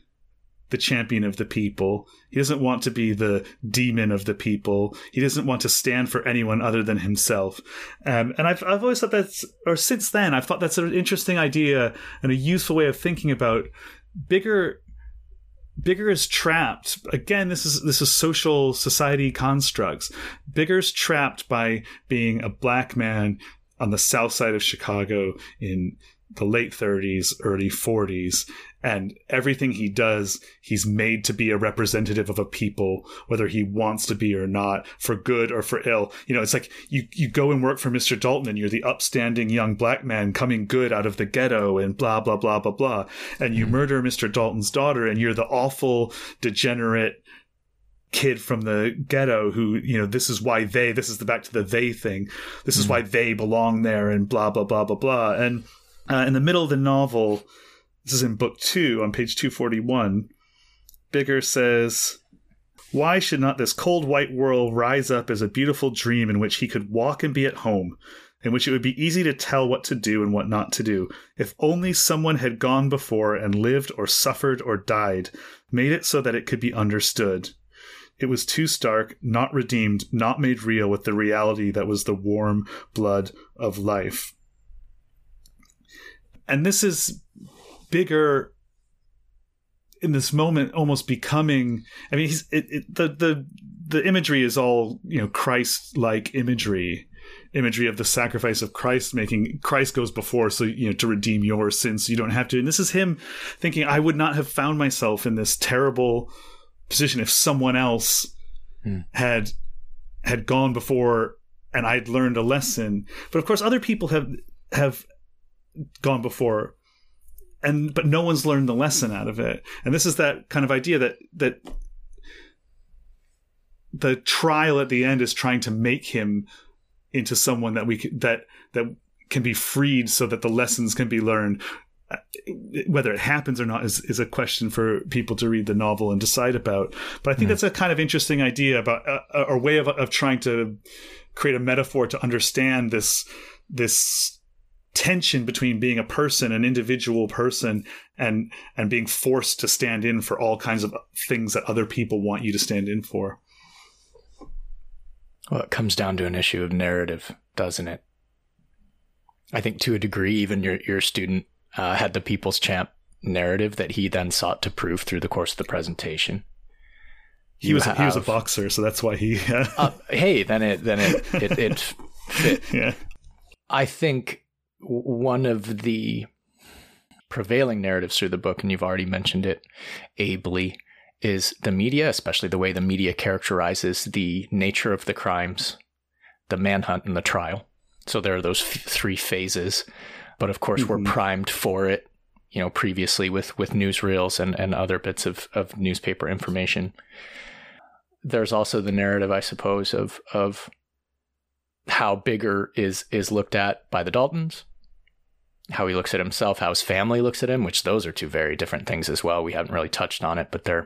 the champion of the people. He doesn't want to be the demon of the people. He doesn't want to stand for anyone other than himself. And I've always thought I've thought that's an interesting idea and a useful way of thinking about Bigger. Bigger is trapped. Again, this is social society constructs. Bigger's trapped by being a black man on the south side of Chicago in the late 30s, early 40s. And everything he does, he's made to be a representative of a people, whether he wants to be or not, for good or for ill. It's like you go and work for Mr. Dalton and you're the upstanding young black man coming good out of the ghetto and blah, blah, blah, blah, blah. And you murder Mr. Dalton's daughter and you're the awful, degenerate kid from the ghetto who, this is why this is the back to the they thing. This is why they belong there and blah, blah, blah, blah, blah. And in the middle of the novel, this is in book 2 on page 241. Bigger says, "Why should not this cold white world rise up as a beautiful dream in which he could walk and be at home, in which it would be easy to tell what to do and what not to do. If only someone had gone before and lived or suffered or died, made it so that it could be understood. It was too stark, not redeemed, not made real with the reality that was the warm blood of life. And this is Bigger in this moment almost becoming, I mean, the imagery is all, you know, Christ-like imagery of the sacrifice of Christ, making Christ goes before, so, you know, to redeem your sins so you don't have to. And this is him thinking, I would not have found myself in this terrible position if someone else had gone before and I'd learned a lesson. But of course other people have gone before, but no one's learned the lesson out of it. And this is that kind of idea that the trial at the end is trying to make him into someone that can be freed so that the lessons can be learned. Whether it happens or not is a question for people to read the novel and decide about. But I think that's a kind of interesting idea about a way of trying to create a metaphor to understand this tension between being a person, an individual person, and being forced to stand in for all kinds of things that other people want you to stand in for. Well, it comes down to an issue of narrative, doesn't it? I think to a degree, even your student had the People's Champ narrative that he then sought to prove through the course of the presentation. He was a boxer, so that's why he. Hey, then it fit. Yeah, I think one of the prevailing narratives through the book, and you've already mentioned it ably, is the media, especially the way the media characterizes the nature of the crimes, the manhunt, and the trial. So there are those three phases, but of course we're primed for it, you know, previously with newsreels and other bits of newspaper information. There's also the narrative, I suppose, of how Bigger is looked at by the Daltons, how he looks at himself, how his family looks at him, which those are two very different things as well. We haven't really touched on it, but they're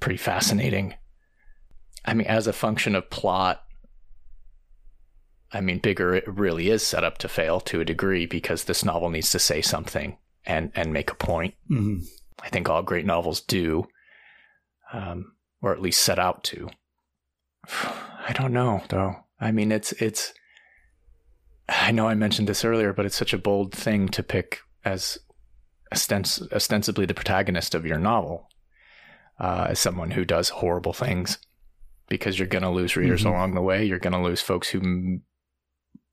pretty fascinating. I mean, as a function of plot, I mean, Bigger it really is set up to fail to a degree because this novel needs to say something and make a point. Mm-hmm. I think all great novels do, or at least set out to. I don't know, though. I mean, it's. I know I mentioned this earlier, but it's such a bold thing to pick as ostensibly the protagonist of your novel, as someone who does horrible things, because you're going to lose readers along the way. You're going to lose folks who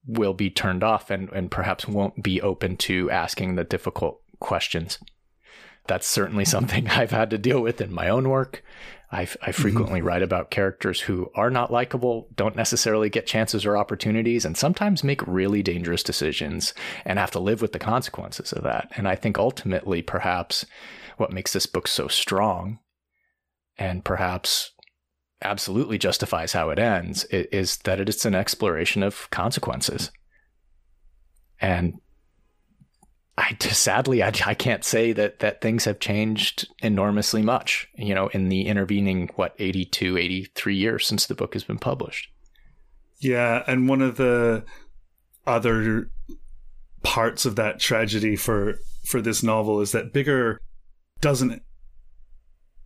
will be turned off and perhaps won't be open to asking the difficult questions. That's certainly something I've had to deal with in my own work. I frequently write about characters who are not likable, don't necessarily get chances or opportunities, and sometimes make really dangerous decisions and have to live with the consequences of that. And I think ultimately perhaps what makes this book so strong and perhaps absolutely justifies how it ends is that it's an exploration of consequences. And I can't say that things have changed enormously much, you know, in the intervening, 82, 83 years since the book has been published. Yeah. And one of the other parts of that tragedy for this novel is that Bigger doesn't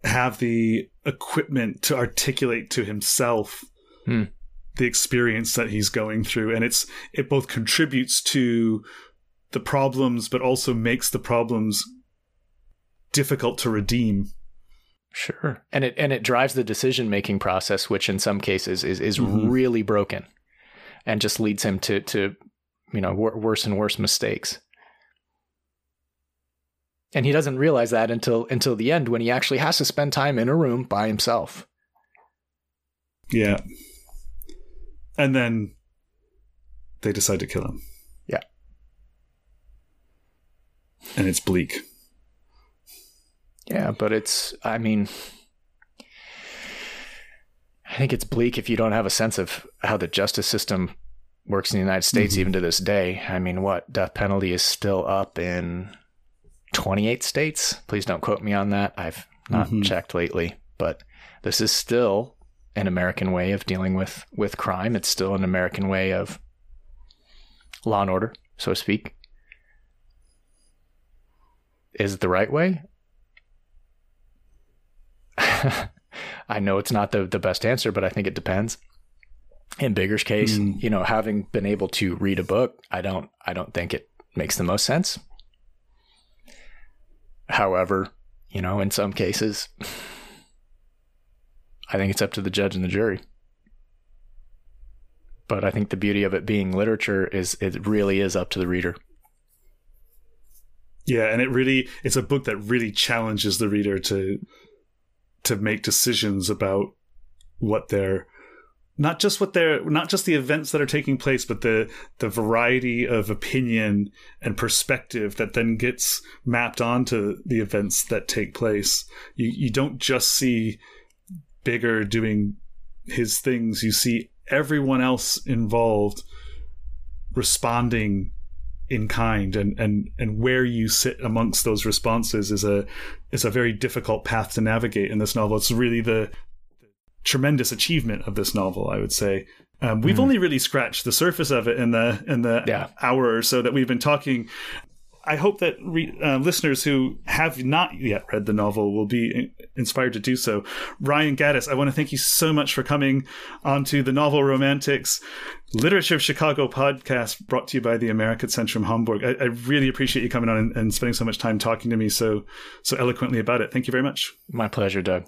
have the equipment to articulate to himself the experience that he's going through. And it both contributes to the problems, but also makes the problems difficult to redeem. Sure. And it drives the decision-making process, which in some cases is really broken and just leads him to you know, worse and worse mistakes. And he doesn't realize that until the end, when he actually has to spend time in a room by himself. Yeah. And then they decide to kill him. Yeah. And it's bleak. Yeah, but I think it's bleak if you don't have a sense of how the justice system works in the United States, even to this day. I mean, death penalty is still up in 28 states. Please don't quote me on that. I've not checked lately, but this is still an American way of dealing with crime. It's still an American way of Law and Order, so to speak. Is it the right way? I know it's not the best answer, but I think it depends. In Bigger's case, you know, having been able to read a book, I don't think it makes the most sense. However, you know, in some cases, I think it's up to the judge and the jury. But I think the beauty of it being literature is it really is up to the reader. Yeah, and it's a book that really challenges the reader to make decisions about not just the events that are taking place, but the variety of opinion and perspective that then gets mapped onto the events that take place. You don't just see Bigger doing his things, you see everyone else involved responding in kind, and where you sit amongst those responses is a very difficult path to navigate in this novel. It's really the tremendous achievement of this novel, I would say. We've only really scratched the surface of it in the hour or so that we've been talking. I hope that listeners who have not yet read the novel will be inspired to do so. Ryan Gattis, I want to thank you so much for coming onto the Novel Romantics Literature of Chicago podcast, brought to you by the Amerikazentrum Hamburg. I really appreciate you coming on and spending so much time talking to me so eloquently about it. Thank you very much. My pleasure, Doug.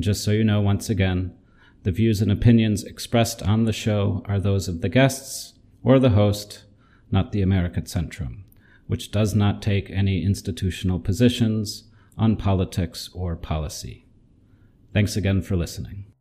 Just so you know, once again, the views and opinions expressed on the show are those of the guests or the host, not the Amerikazentrum, which does not take any institutional positions on politics or policy. Thanks again for listening.